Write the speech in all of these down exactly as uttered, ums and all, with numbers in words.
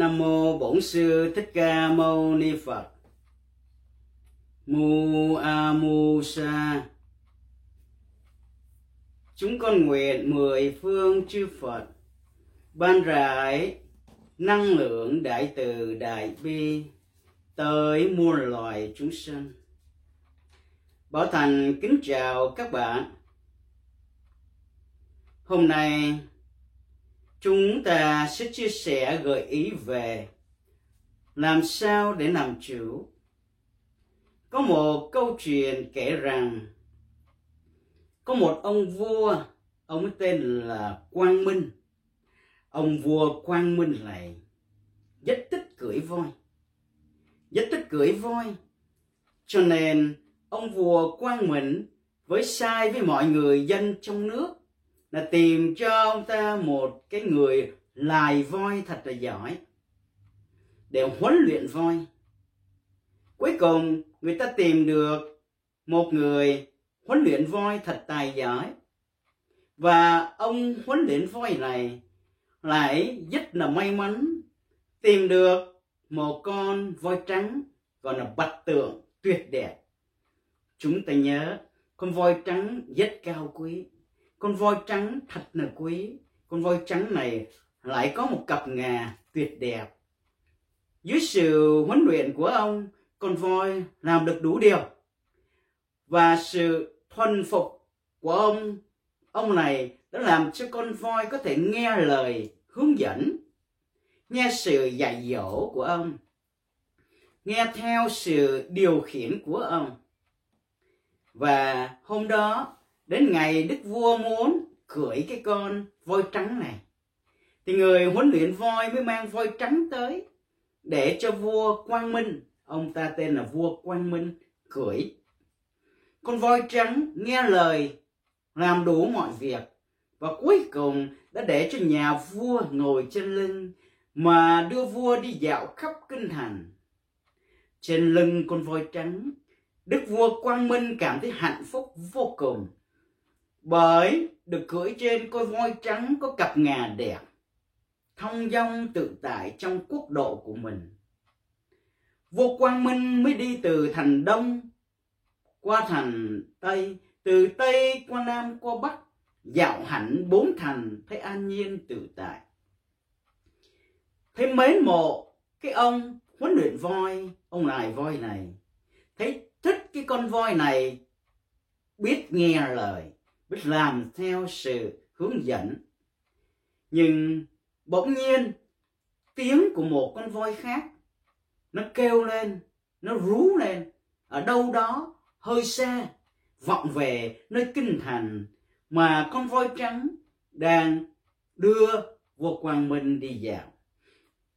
Nam mô Bổn Sư Thích Ca Mâu Ni Phật. Mua Musa. Chúng con nguyện mười phương chư Phật ban rải năng lượng đại từ đại bi tới muôn loài chúng sinh. Bảo Thành kính chào các bạn. Hôm nay chúng ta sẽ chia sẻ gợi ý về làm sao để làm chủ. Có một câu chuyện kể rằng có một ông vua, ông tên là Quang Minh. Ông vua Quang Minh này rất thích cưỡi voi, rất thích cưỡi voi. Cho nên ông vua Quang Minh với sai với mọi người dân trong nước là tìm cho ông ta một cái người lài voi thật là giỏi để huấn luyện voi. Cuối cùng người ta tìm được một người huấn luyện voi thật tài giỏi, và ông huấn luyện voi này lại rất là may mắn tìm được một con voi trắng gọi là bạch tượng tuyệt đẹp. Chúng ta nhớ con voi trắng rất cao quý. Con voi trắng thật là quý. Con voi trắng này lại có một cặp ngà tuyệt đẹp. Dưới sự huấn luyện của ông, con voi làm được đủ điều. Và sự thuần phục của ông, ông này đã làm cho con voi có thể nghe lời hướng dẫn, nghe sự dạy dỗ của ông, nghe theo sự điều khiển của ông. Và hôm đó, đến ngày đức vua muốn cưỡi cái con voi trắng này, thì người huấn luyện voi mới mang voi trắng tới để cho vua Quang Minh, ông ta tên là vua Quang Minh, cưỡi. Con voi trắng nghe lời, làm đủ mọi việc, và cuối cùng đã để cho nhà vua ngồi trên lưng mà đưa vua đi dạo khắp kinh thành. Trên lưng con voi trắng, đức vua Quang Minh cảm thấy hạnh phúc vô cùng, bởi được cưỡi trên con voi trắng có cặp ngà đẹp, thong dong tự tại trong quốc độ của mình. Vua Quang Minh mới đi từ thành Đông qua thành Tây, từ Tây qua Nam qua Bắc, dạo hẳn bốn thành, thấy an nhiên tự tại. Thấy mến mộ cái ông huấn luyện voi, ông lài voi này, thấy thích cái con voi này biết nghe lời, biết làm theo sự hướng dẫn. Nhưng bỗng nhiên tiếng của một con voi khác nó kêu lên, nó rú lên ở đâu đó hơi xa, vọng về nơi kinh thành mà con voi trắng đang đưa vua Quang Minh đi dạo.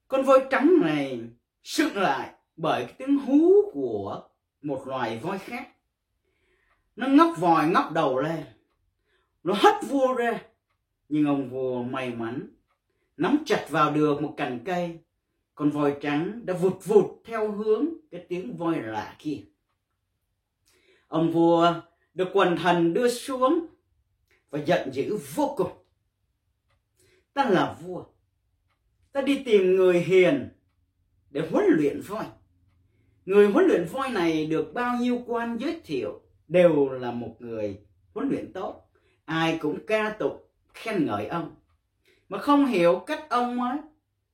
Con voi trắng này sững lại bởi cái tiếng hú của một loài voi khác. Nó ngóc vòi ngóc đầu lên, nó hất vua ra. Nhưng ông vua may mắn nắm chặt vào được một cành cây. Con voi trắng đã vụt vụt theo hướng cái tiếng voi lạ kia. Ông vua được quần thần đưa xuống và giận dữ vô cùng. Ta là vua, ta đi tìm người hiền để huấn luyện voi. Người huấn luyện voi này được bao nhiêu quan giới thiệu đều là một người huấn luyện tốt, ai cũng ca tụng khen ngợi ông, mà không hiểu cách ông ấy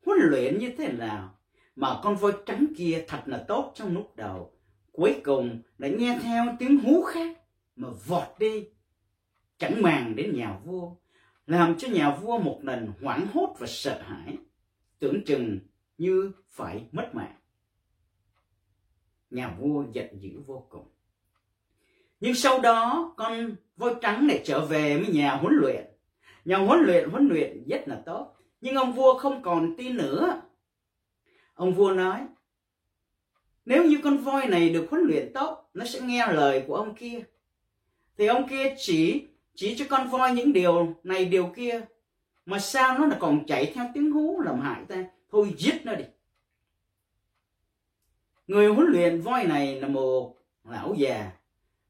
huấn luyện như thế nào mà con voi trắng kia thật là tốt trong lúc đầu, cuối cùng lại nghe theo tiếng hú khác mà vọt đi, chẳng màng đến nhà vua, làm cho nhà vua một lần hoảng hốt và sợ hãi, tưởng chừng như phải mất mạng. Nhà vua giận dữ vô cùng. Nhưng sau đó con voi trắng này trở về với nhà huấn luyện. Nhà huấn luyện huấn luyện rất là tốt. Nhưng ông vua không còn tin nữa. Ông vua nói, nếu như con voi này được huấn luyện tốt, nó sẽ nghe lời của ông kia, thì ông kia chỉ Chỉ cho con voi những điều này điều kia, mà sao nó lại còn chạy theo tiếng hú làm hại ta? Thôi giết nó đi. Người huấn luyện voi này là một lão già,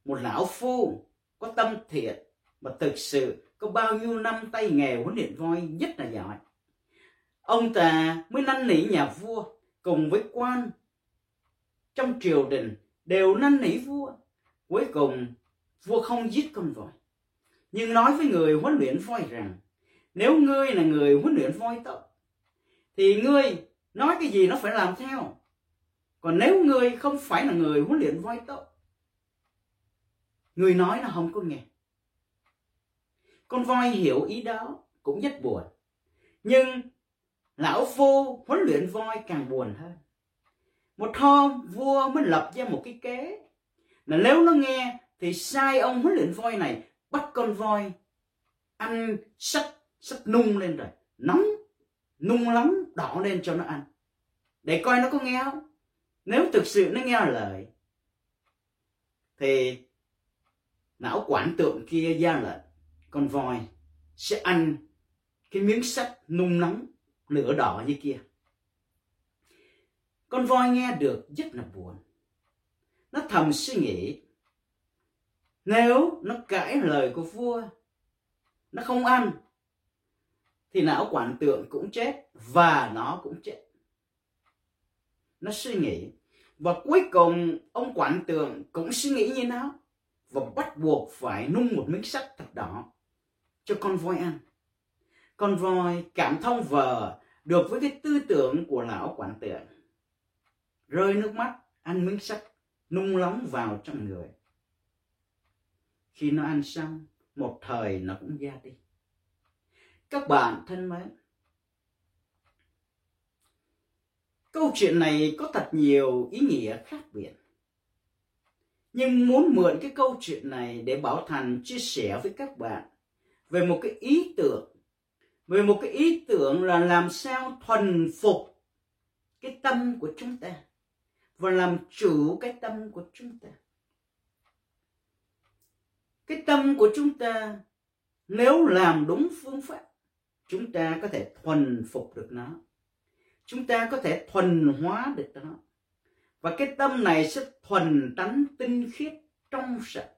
một lão phu có tâm thiện, mà thực sự có bao nhiêu năm tay nghề huấn luyện voi rất là giỏi. Ông ta mới năn nỉ nhà vua cùng với quan trong triều đình đều năn nỉ vua. Cuối cùng vua không giết con voi, nhưng nói với người huấn luyện voi rằng: nếu ngươi là người huấn luyện voi tộc thì ngươi nói cái gì nó phải làm theo, còn nếu ngươi không phải là người huấn luyện voi tộc, ngươi nói là không có nghe. Con voi hiểu ý đó cũng rất buồn, nhưng lão phu huấn luyện voi càng buồn hơn. Một hôm vua mới lập ra một cái kế là nếu nó nghe thì sai ông huấn luyện voi này bắt con voi ăn sắt sắt nung lên rồi nóng nung lắm đỏ lên cho nó ăn, để coi nó có nghe không. Nếu thực sự nó nghe lời thì lão quản tượng kia ra lệnh con voi sẽ ăn cái miếng sắt nung nóng lửa đỏ như kia. Con voi nghe được rất là buồn. Nó thầm suy nghĩ, nếu nó cãi lời của vua, nó không ăn, thì lão quản tượng cũng chết và nó cũng chết. Nó suy nghĩ, và cuối cùng ông quản tượng cũng suy nghĩ như nó, và bắt buộc phải nung một miếng sắt thật đỏ cho con voi ăn. Con voi cảm thông vờ được với cái tư tưởng của lão quản tượng, rơi nước mắt ăn miếng sắt nung nóng vào trong người. Khi nó ăn xong, một thời nó cũng ra đi. Các bạn thân mến, câu chuyện này có thật nhiều ý nghĩa khác biệt, nhưng muốn mượn cái câu chuyện này để Bảo Thành chia sẻ với các bạn về một cái ý tưởng, về một cái ý tưởng là làm sao thuần phục cái tâm của chúng ta và làm chủ cái tâm của chúng ta. Cái tâm của chúng ta nếu làm đúng phương pháp, chúng ta có thể thuần phục được nó, chúng ta có thể thuần hóa được nó. Và cái tâm này sẽ thuần tánh, tinh khiết, trong sạch.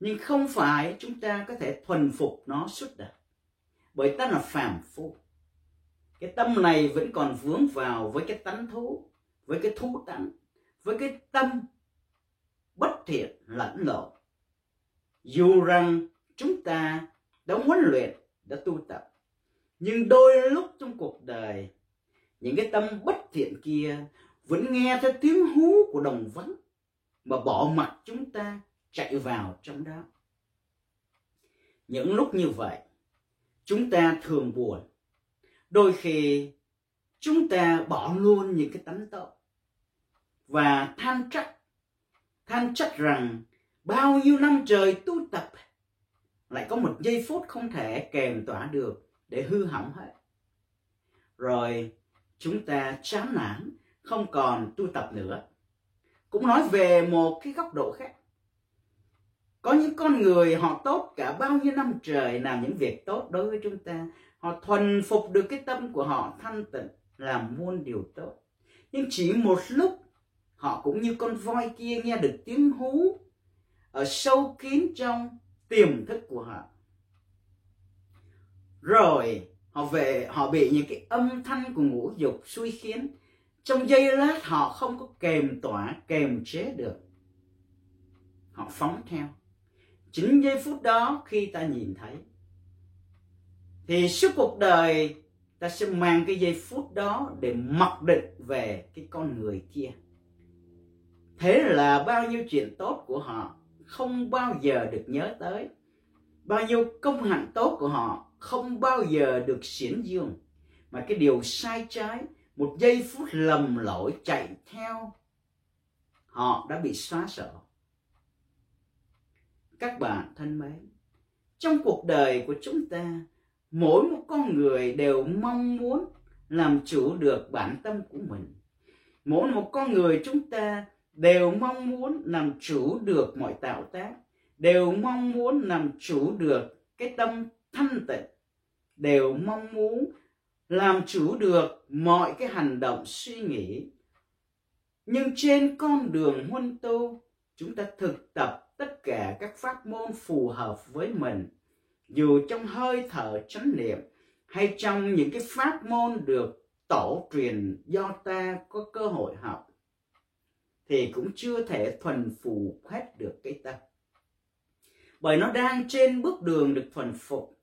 Nhưng không phải chúng ta có thể thuần phục nó suốt đời, bởi ta là phàm phu. Cái tâm này vẫn còn vướng vào với cái tánh thú, với cái thú tánh, với cái tâm bất thiện lẫn lộn. Dù rằng chúng ta đã huấn luyện, đã tu tập, nhưng đôi lúc trong cuộc đời, những cái tâm bất thiện kia vẫn nghe theo tiếng hú của đồng vắng mà bỏ mặc chúng ta chạy vào trong đó. Những lúc như vậy, chúng ta thường buồn. Đôi khi chúng ta bỏ luôn những cái tánh tội và than trách, than trách rằng bao nhiêu năm trời tu tập lại có một giây phút không thể kèm tỏa được để hư hỏng hết. Rồi chúng ta chán nản, không còn tu tập nữa. Cũng nói về một cái góc độ khác, có những con người họ tốt cả bao nhiêu năm trời, làm những việc tốt đối với chúng ta, họ thuần phục được cái tâm của họ thanh tịnh, làm muôn điều tốt. Nhưng chỉ một lúc họ cũng như con voi kia nghe được tiếng hú ở sâu kín trong tiềm thức của họ. Rồi Họ, về, họ bị những cái âm thanh của ngũ dục xui khiến. Trong giây lát họ không có kềm tỏa, kềm chế được, họ phóng theo. Chính giây phút đó khi ta nhìn thấy, thì suốt cuộc đời ta sẽ mang cái giây phút đó để mặc định về cái con người kia. Thế là bao nhiêu chuyện tốt của họ không bao giờ được nhớ tới, bao nhiêu công hạnh tốt của họ không bao giờ được xiển dương. Mà cái điều sai trái, một giây phút lầm lỗi chạy theo, họ đã bị xóa sổ. Các bạn thân mến, trong cuộc đời của chúng ta, mỗi một con người đều mong muốn làm chủ được bản tâm của mình. Mỗi một con người chúng ta đều mong muốn làm chủ được mọi tạo tác, đều mong muốn làm chủ được cái tâm thanh tịnh, đều mong muốn làm chủ được mọi cái hành động suy nghĩ. Nhưng trên con đường huân tu, chúng ta thực tập tất cả các pháp môn phù hợp với mình, dù trong hơi thở chánh niệm, hay trong những cái pháp môn được tổ truyền do ta có cơ hội học, thì cũng chưa thể thuần phục hết được cái tâm. Bởi nó đang trên bước đường được thuần phục.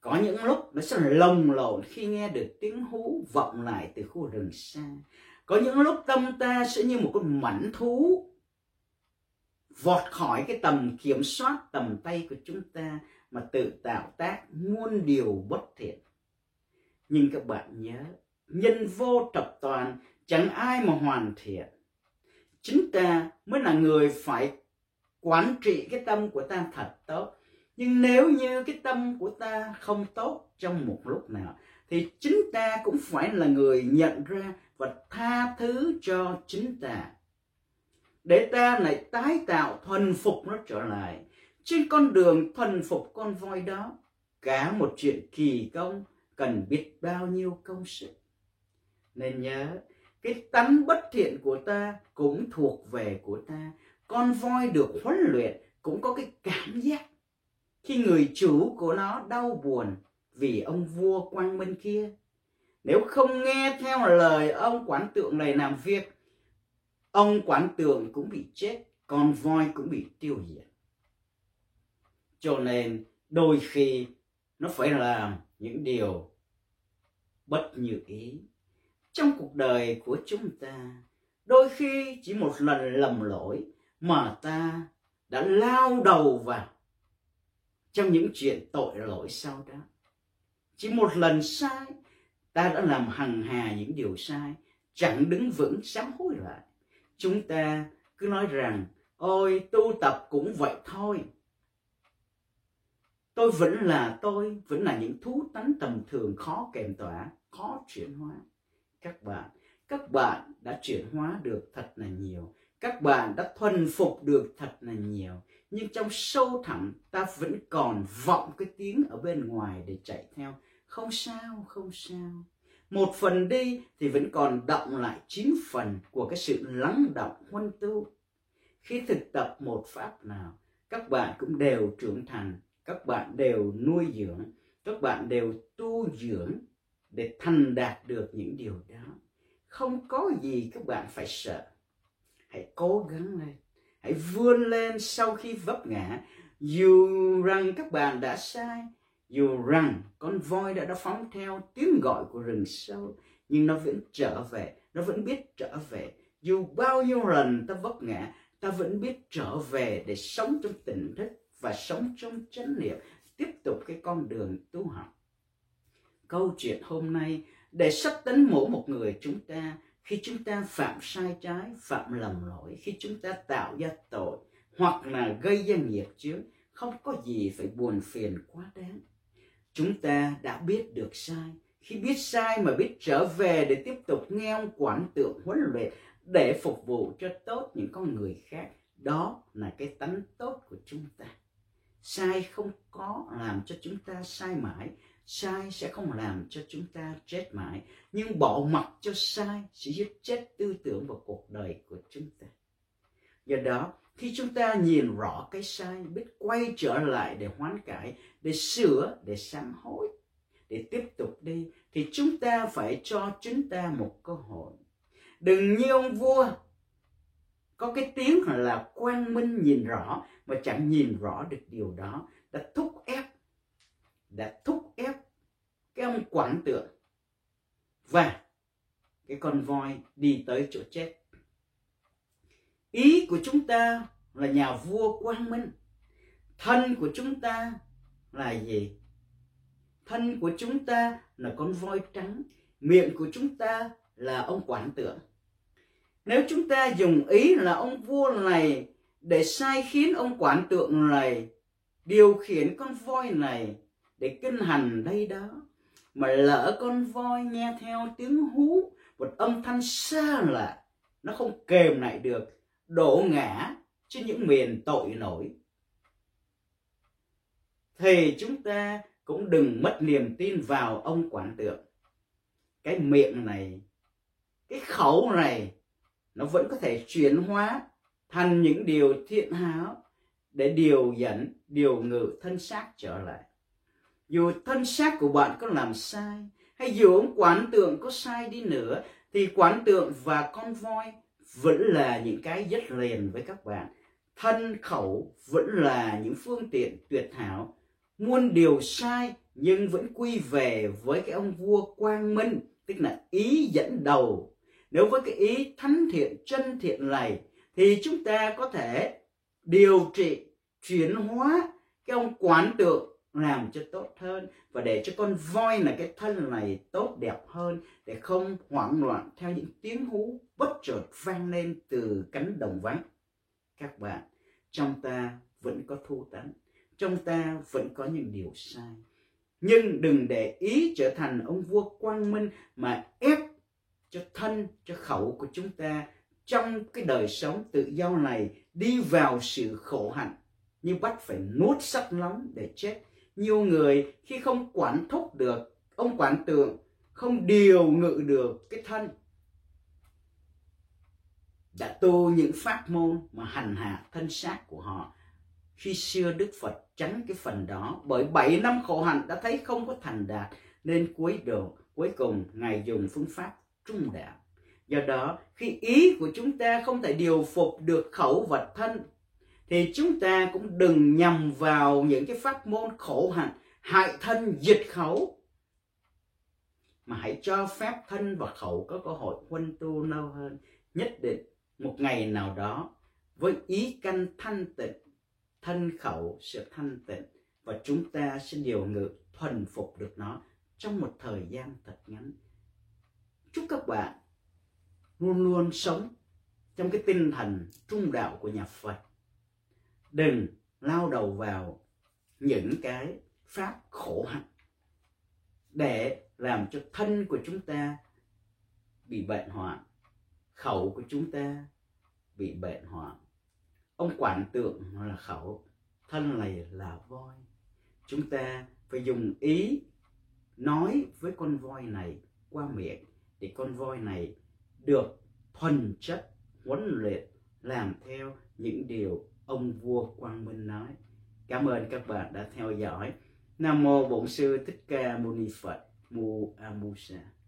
Có những lúc nó sẽ lồng lộn khi nghe được tiếng hú vọng lại từ khu rừng xa. Có những lúc tâm ta sẽ như một con mãnh thú vọt khỏi cái tầm kiểm soát, tầm tay của chúng ta mà tự tạo tác muôn điều bất thiện. Nhưng các bạn nhớ, nhân vô trập toàn, chẳng ai mà hoàn thiện. Chính ta mới là người phải quản trị cái tâm của ta thật tốt. Nhưng nếu như cái tâm của ta không tốt trong một lúc nào, thì chính ta cũng phải là người nhận ra và tha thứ cho chính ta, để ta lại tái tạo thuần phục nó trở lại. Trên con đường thuần phục con voi đó, cả một chuyện kỳ công cần biết bao nhiêu công sức. Nên nhớ, cái tánh bất thiện của ta cũng thuộc về của ta. Con voi được huấn luyện cũng có cái cảm giác khi người chủ của nó đau buồn vì ông vua Quang Minh kia. Nếu không nghe theo lời ông quản tượng này làm việc, ông quản tượng cũng bị chết, con voi cũng bị tiêu diệt. Cho nên đôi khi nó phải làm những điều bất như ý. Trong cuộc đời của chúng ta, đôi khi chỉ một lần lầm lỗi mà ta đã lao đầu vào trong những chuyện tội lỗi sau đó. Chỉ một lần sai, ta đã làm hằng hà những điều sai, chẳng đứng vững sám hối lại. Chúng ta cứ nói rằng, ôi tu tập cũng vậy thôi, tôi vẫn là tôi, vẫn là những thú tánh tầm thường khó kèm tỏa, khó chuyển hóa. Các bạn, các bạn đã chuyển hóa được thật là nhiều, các bạn đã thuần phục được thật là nhiều, nhưng trong sâu thẳm ta vẫn còn vọng cái tiếng ở bên ngoài để chạy theo. Không sao, không sao. Một phần đi thì vẫn còn đọng lại chín phần của cái sự lắng đọng huân tu. Khi thực tập một pháp nào, các bạn cũng đều trưởng thành, các bạn đều nuôi dưỡng, các bạn đều tu dưỡng để thành đạt được những điều đó. Không có gì các bạn phải sợ. Hãy cố gắng lên, hãy vươn lên sau khi vấp ngã. Dù rằng các bạn đã sai, dù rằng con voi đã, đã phóng theo tiếng gọi của rừng sâu, nhưng nó vẫn trở về, nó vẫn biết trở về. Dù bao nhiêu lần ta vấp ngã, ta vẫn biết trở về để sống trong tỉnh thức và sống trong chánh niệm, tiếp tục cái con đường tu học. Câu chuyện hôm nay để sắp tấn mổ một người chúng ta khi chúng ta phạm sai trái, phạm lầm lỗi, khi chúng ta tạo ra tội hoặc là gây ra nghiệp chướng, không có gì phải buồn phiền quá đáng. Chúng ta đã biết được sai, khi biết sai mà biết trở về để tiếp tục nghe ông quản tượng huấn luyện để phục vụ cho tốt những con người khác, đó là cái tánh tốt của chúng ta. Sai không có làm cho chúng ta sai mãi, sai sẽ không làm cho chúng ta chết mãi, nhưng bỏ mặc cho sai sẽ giết chết tư tưởng và cuộc đời của chúng ta. Do đó, khi chúng ta nhìn rõ cái sai, biết quay trở lại để hoán cải, để sửa, để sám hối, để tiếp tục đi, thì chúng ta phải cho chính ta một cơ hội. Đừng như ông vua có cái tiếng là Quang Minh nhìn rõ mà chẳng nhìn rõ được điều đó, đã thúc ép, đã thúc ép cái ông quản tượng và cái con voi đi tới chỗ chết. Ý của chúng ta là nhà vua Quang Minh. Thân của chúng ta là gì? Thân của chúng ta là con voi trắng. Miệng của chúng ta là ông quản tượng. Nếu chúng ta dùng ý là ông vua này để sai khiến ông quản tượng này, điều khiển con voi này để kinh hành đây đó, mà lỡ con voi nghe theo tiếng hú, một âm thanh xa lạ, nó không kềm lại được, đổ ngã trên những miền tội lỗi, thì chúng ta cũng đừng mất niềm tin vào ông quản tượng. Cái miệng này, cái khẩu này, nó vẫn có thể chuyển hóa thành những điều thiện hảo để điều dẫn, điều ngự thân xác trở lại. dù thân xác của bạn có làm sai, hay dù ông quán tượng có sai đi nữa, thì quán tượng và con voi vẫn là những cái rất liền với các bạn. Thân khẩu vẫn là những phương tiện tuyệt hảo. Muôn điều sai nhưng vẫn quy về với cái ông vua Quang Minh, tức là ý dẫn đầu. Nếu với cái ý thánh thiện, chân thiện này, thì chúng ta có thể điều trị, chuyển hóa cái ông quán tượng làm cho tốt hơn, và để cho con voi là cái thân này tốt đẹp hơn, để không hoảng loạn theo những tiếng hú bất chợt vang lên từ cánh đồng vắng. Các bạn, trong ta vẫn có thú tánh, trong ta vẫn có những điều sai, nhưng đừng để ý trở thành ông vua Quang Minh mà ép cho thân, cho khẩu của chúng ta trong cái đời sống tự do này đi vào sự khổ hạnh, như bắt phải nuốt sắt nóng để chết. Nhiều người khi không quản thúc được ông quán tượng, không điều ngự được cái thân, đã tu những pháp môn mà hành hạ thân xác của họ. Khi xưa Đức Phật tránh cái phần đó, bởi bảy năm khổ hạnh đã thấy không có thành đạt, nên cuối đường cuối cùng Ngài dùng phương pháp trung đạo. Do đó, khi ý của chúng ta không thể điều phục được khẩu và thân, thì chúng ta cũng đừng nhằm vào những cái pháp môn khổ hạnh, hại thân diệt khẩu, mà hãy cho phép thân và khẩu có cơ hội huân tu lâu hơn. Nhất định một ngày nào đó, với ý căn thanh tịnh, thân khẩu sẽ thanh tịnh, và chúng ta sẽ điều ngự thuần phục được nó trong một thời gian thật ngắn. Chúc các bạn luôn luôn sống trong cái tinh thần trung đạo của nhà Phật. Đừng lao đầu vào những cái pháp khổ hạnh để làm cho thân của chúng ta bị bệnh hoạn, khẩu của chúng ta bị bệnh hoạn. Ông quản tượng là khẩu, thân này là voi. Chúng ta phải dùng ý nói với con voi này qua miệng, để con voi này được thuần chất, huấn luyện, làm theo những điều ông vua Quang Minh nói. Cảm ơn các bạn đã theo dõi. Nam mô Bổn Sư Thích Ca Mâu Ni Phật. Mua Musa.